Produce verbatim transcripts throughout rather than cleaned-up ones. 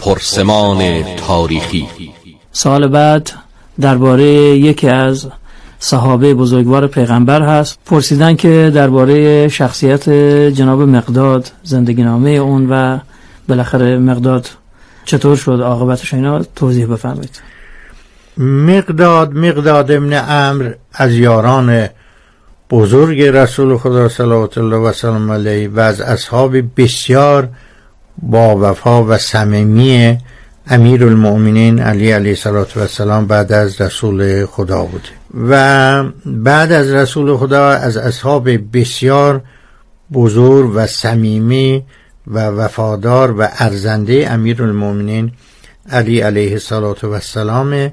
پرسمان تاریخی. سال بعد درباره یکی از صحابه بزرگوار پیغمبر هست. پرسیدن که درباره شخصیت جناب مقداد، زندگی نامه اون و بالاخره مقداد چطور شد، عاقبتش اینا توضیح بفرمایید. مقداد مقداد ابن عمرو از یاران بزرگ رسول خدا صلوات الله و سلام علیه و از اصحاب بسیار با وفا و صمیمی امیرالمؤمنین علی علیه السلام بعد از رسول خدا بود و بعد از رسول خدا از اصحاب بسیار بزرگ و صمیمی و وفادار و ارزنده امیرالمؤمنین علی علیه السلام.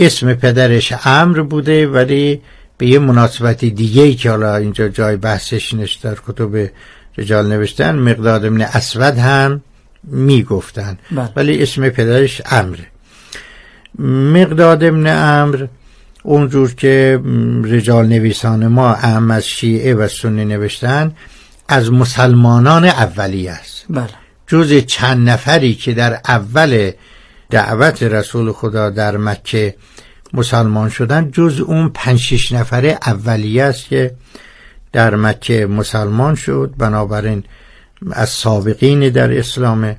اسم پدرش عمرو بوده، ولی به یه مناسبت دیگه‌ای که حالا اینجا جای بحثش نیست در کتب رجال نوشتن، مقداد ابن اسود هم میگفتن، ولی اسم پدرش عمرو. مقداد ابن عمرو اونجور که رجال نویسان ما اهم از شیعه و سنی نوشتن، از مسلمانان اولیه است. بله. جز چند نفری که در اول دعوت رسول خدا در مکه مسلمان شدن، جز اون پنج شش نفر اولیه است که در مکه مسلمان شد، بنابراین از سابقین در اسلام.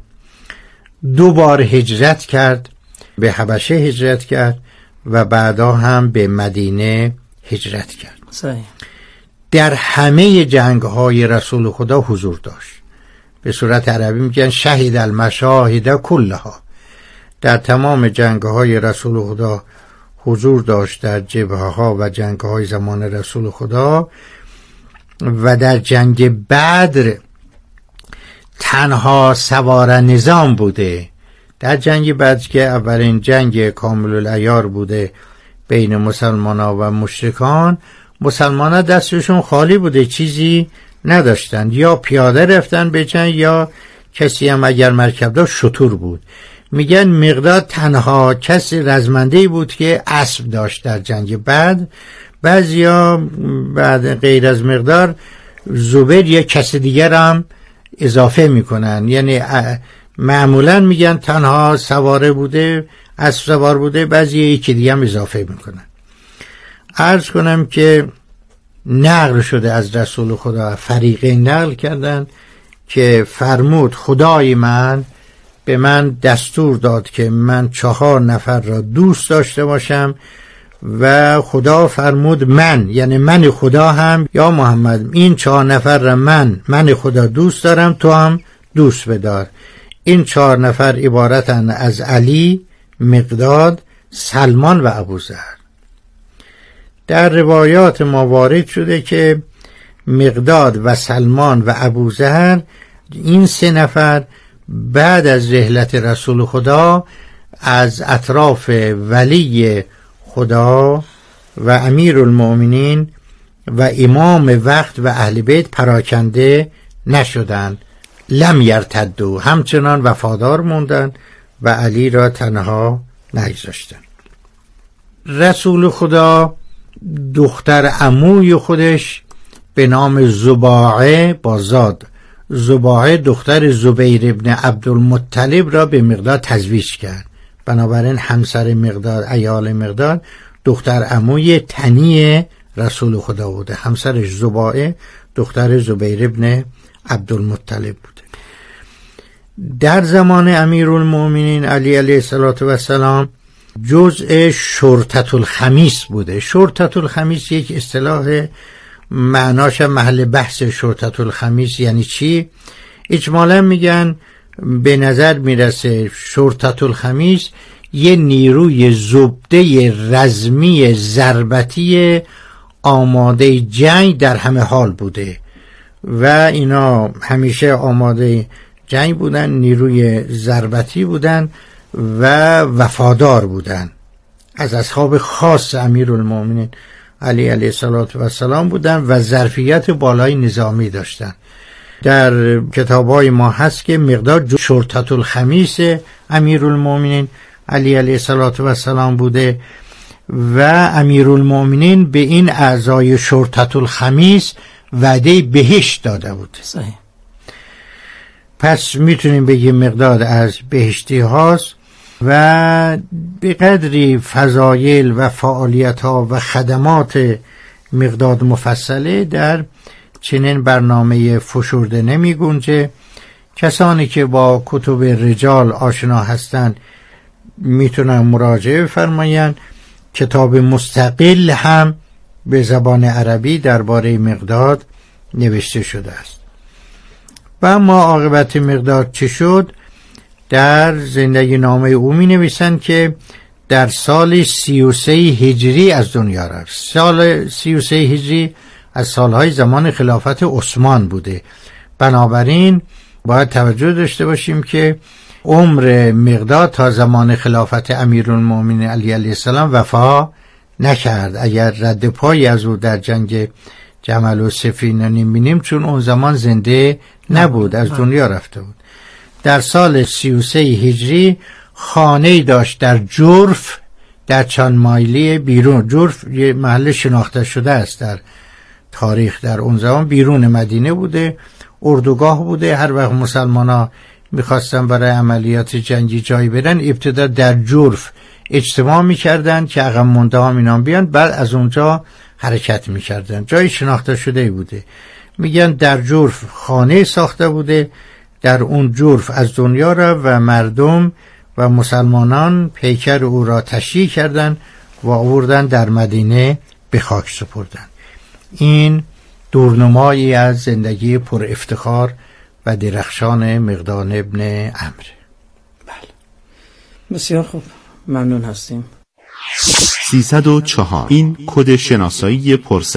دو بار هجرت کرد، به حبشه هجرت کرد و بعدا هم به مدینه هجرت کرد. صحیح. در همه جنگ‌های رسول خدا حضور داشت. به صورت عربی میگن شهید المشاهد کلها. در تمام جنگ‌های رسول خدا حضور داشت، در جبهه‌ها و جنگ‌های زمان رسول خدا. و در جنگ بدر تنها سوار نظام بوده. در جنگ بدر که اولین جنگ کامل العیار بوده بین مسلمان ها و مشرکان، مسلمان ها دستشون خالی بوده، چیزی نداشتند، یا پیاده رفتن به جنگ یا کسی هم اگر مرکب داشت شتور بود. میگن مقداد تنها کس رزمندهی بود که اسب داشت در جنگ بدر. بعضیا بعد غیر از مقدار زبیر یا کس دیگر هم اضافه میکنن، یعنی معمولا میگن تنها سواره بوده، اسب سوار بوده، بعضی یکی دیگه هم اضافه میکنن. عرض کنم که نقل شده از رسول خدا، فریقه نقل کردن که فرمود خدای من به من دستور داد که من چهار نفر را دوست داشته باشم و خدا فرمود من، یعنی من خدا هم، یا محمد این چهار نفر را من من خدا دوست دارم، تو هم دوست بدار. این چهار نفر عبارتن از علی، مقداد، سلمان و ابوذر. در روایات ما وارد شده که مقداد و سلمان و ابوذر، این سه نفر بعد از رحلت رسول خدا از اطراف ولی خدا و امیرالمؤمنین و امام وقت و اهل بیت پراکنده نشدند، لم یرتدوا، همچنان وفادار موندند و علی را تنها نگذاشتند. رسول خدا دختر عموی خودش به نام زباعه با زاد زباعه دختر زبیر ابن عبدالمطلب را به مقداد تزویج کرد، بنابراین همسر مقداد، عیال مقداد، دختر عموی تنی رسول خدا بوده. همسرش زباعه دختر زبیر ابن عبدالمطلب بوده. در زمان امیرالمؤمنین علی علیه السلام جزء شرطة الخمیس بوده. شرطة الخمیس یک اصطلاح، معناش محل بحث. شرطة الخمیس یعنی چی؟ اجمالا میگن، به نظر میرسه شرطة الخمیس یه نیروی زبده رزمی ضربتی آماده جنگ در همه حال بوده و اینا همیشه آماده جنگ بودن، نیروی ضربتی بودن و وفادار بودن، از اصحاب خاص امیرالمؤمنین علی علیه السلام بودن و ظرفیت بالای نظامی داشتن. در کتاب‌های ما هست که مقداد شرطة الخمیس امیرالمؤمنین علی علیه السلام بوده و امیرالمؤمنین به این اعضای شرطة الخمیس وعده بهشت داده بود. صحیح. پس میتونیم بگیم مقداد از بهشتی هاست و به قدری فضایل و فعالیت ها و خدمات مقداد مفصله در چنین برنامه فشرده نمی گنجه. کسانی که با کتب رجال آشنا هستند میتونن مراجعه فرمایند. کتاب مستقل هم به زبان عربی درباره مقداد نوشته شده است. و اما عاقبت مقداد چه شد؟ در زندگی نامه او می نویسند که در سال سی و سه هجری از دنیا رفت. سال سی و سه هجری از سالهای زمان خلافت عثمان بوده. بنابراین باید توجه داشته باشیم که عمر مقداد تا زمان خلافت امیرالمومنین علی علیه السلام وفا نکرد. اگر رد پایی از او در جنگ جمل و صفین نمی‌بینیم چون اون زمان زنده نبود، از دنیا رفته بود. در سال سی و سه هجری خانه‌ای داشت در جُرف، در چند مایلی بیرون. جُرف یه محل شناخته شده است در تاریخ. در اون زمان بیرون مدینه بوده، اردوگاه بوده. هر وقت مسلمان‌ها می‌خواستن برای عملیات جنگی جایی برن، ابتدا در جُرف اجتماع می‌کردند که عقب مونده ها مینام بیان، بعد از اونجا حرکت می‌کردند. جای شناخته شده بوده. میگن در جُرف خانه ساخته بوده، در اون جُرف از دنیا را و مردم و مسلمانان پیکر او را تشییع کردند و آوردن در مدینه به خاک سپردند. این دورنمایی از زندگی پر افتخار و درخشان مقداد ابن عمرو. بله، بسیار خوب، ممنون هستیم. سیصد و چهار. این کد شناسایی پرسمان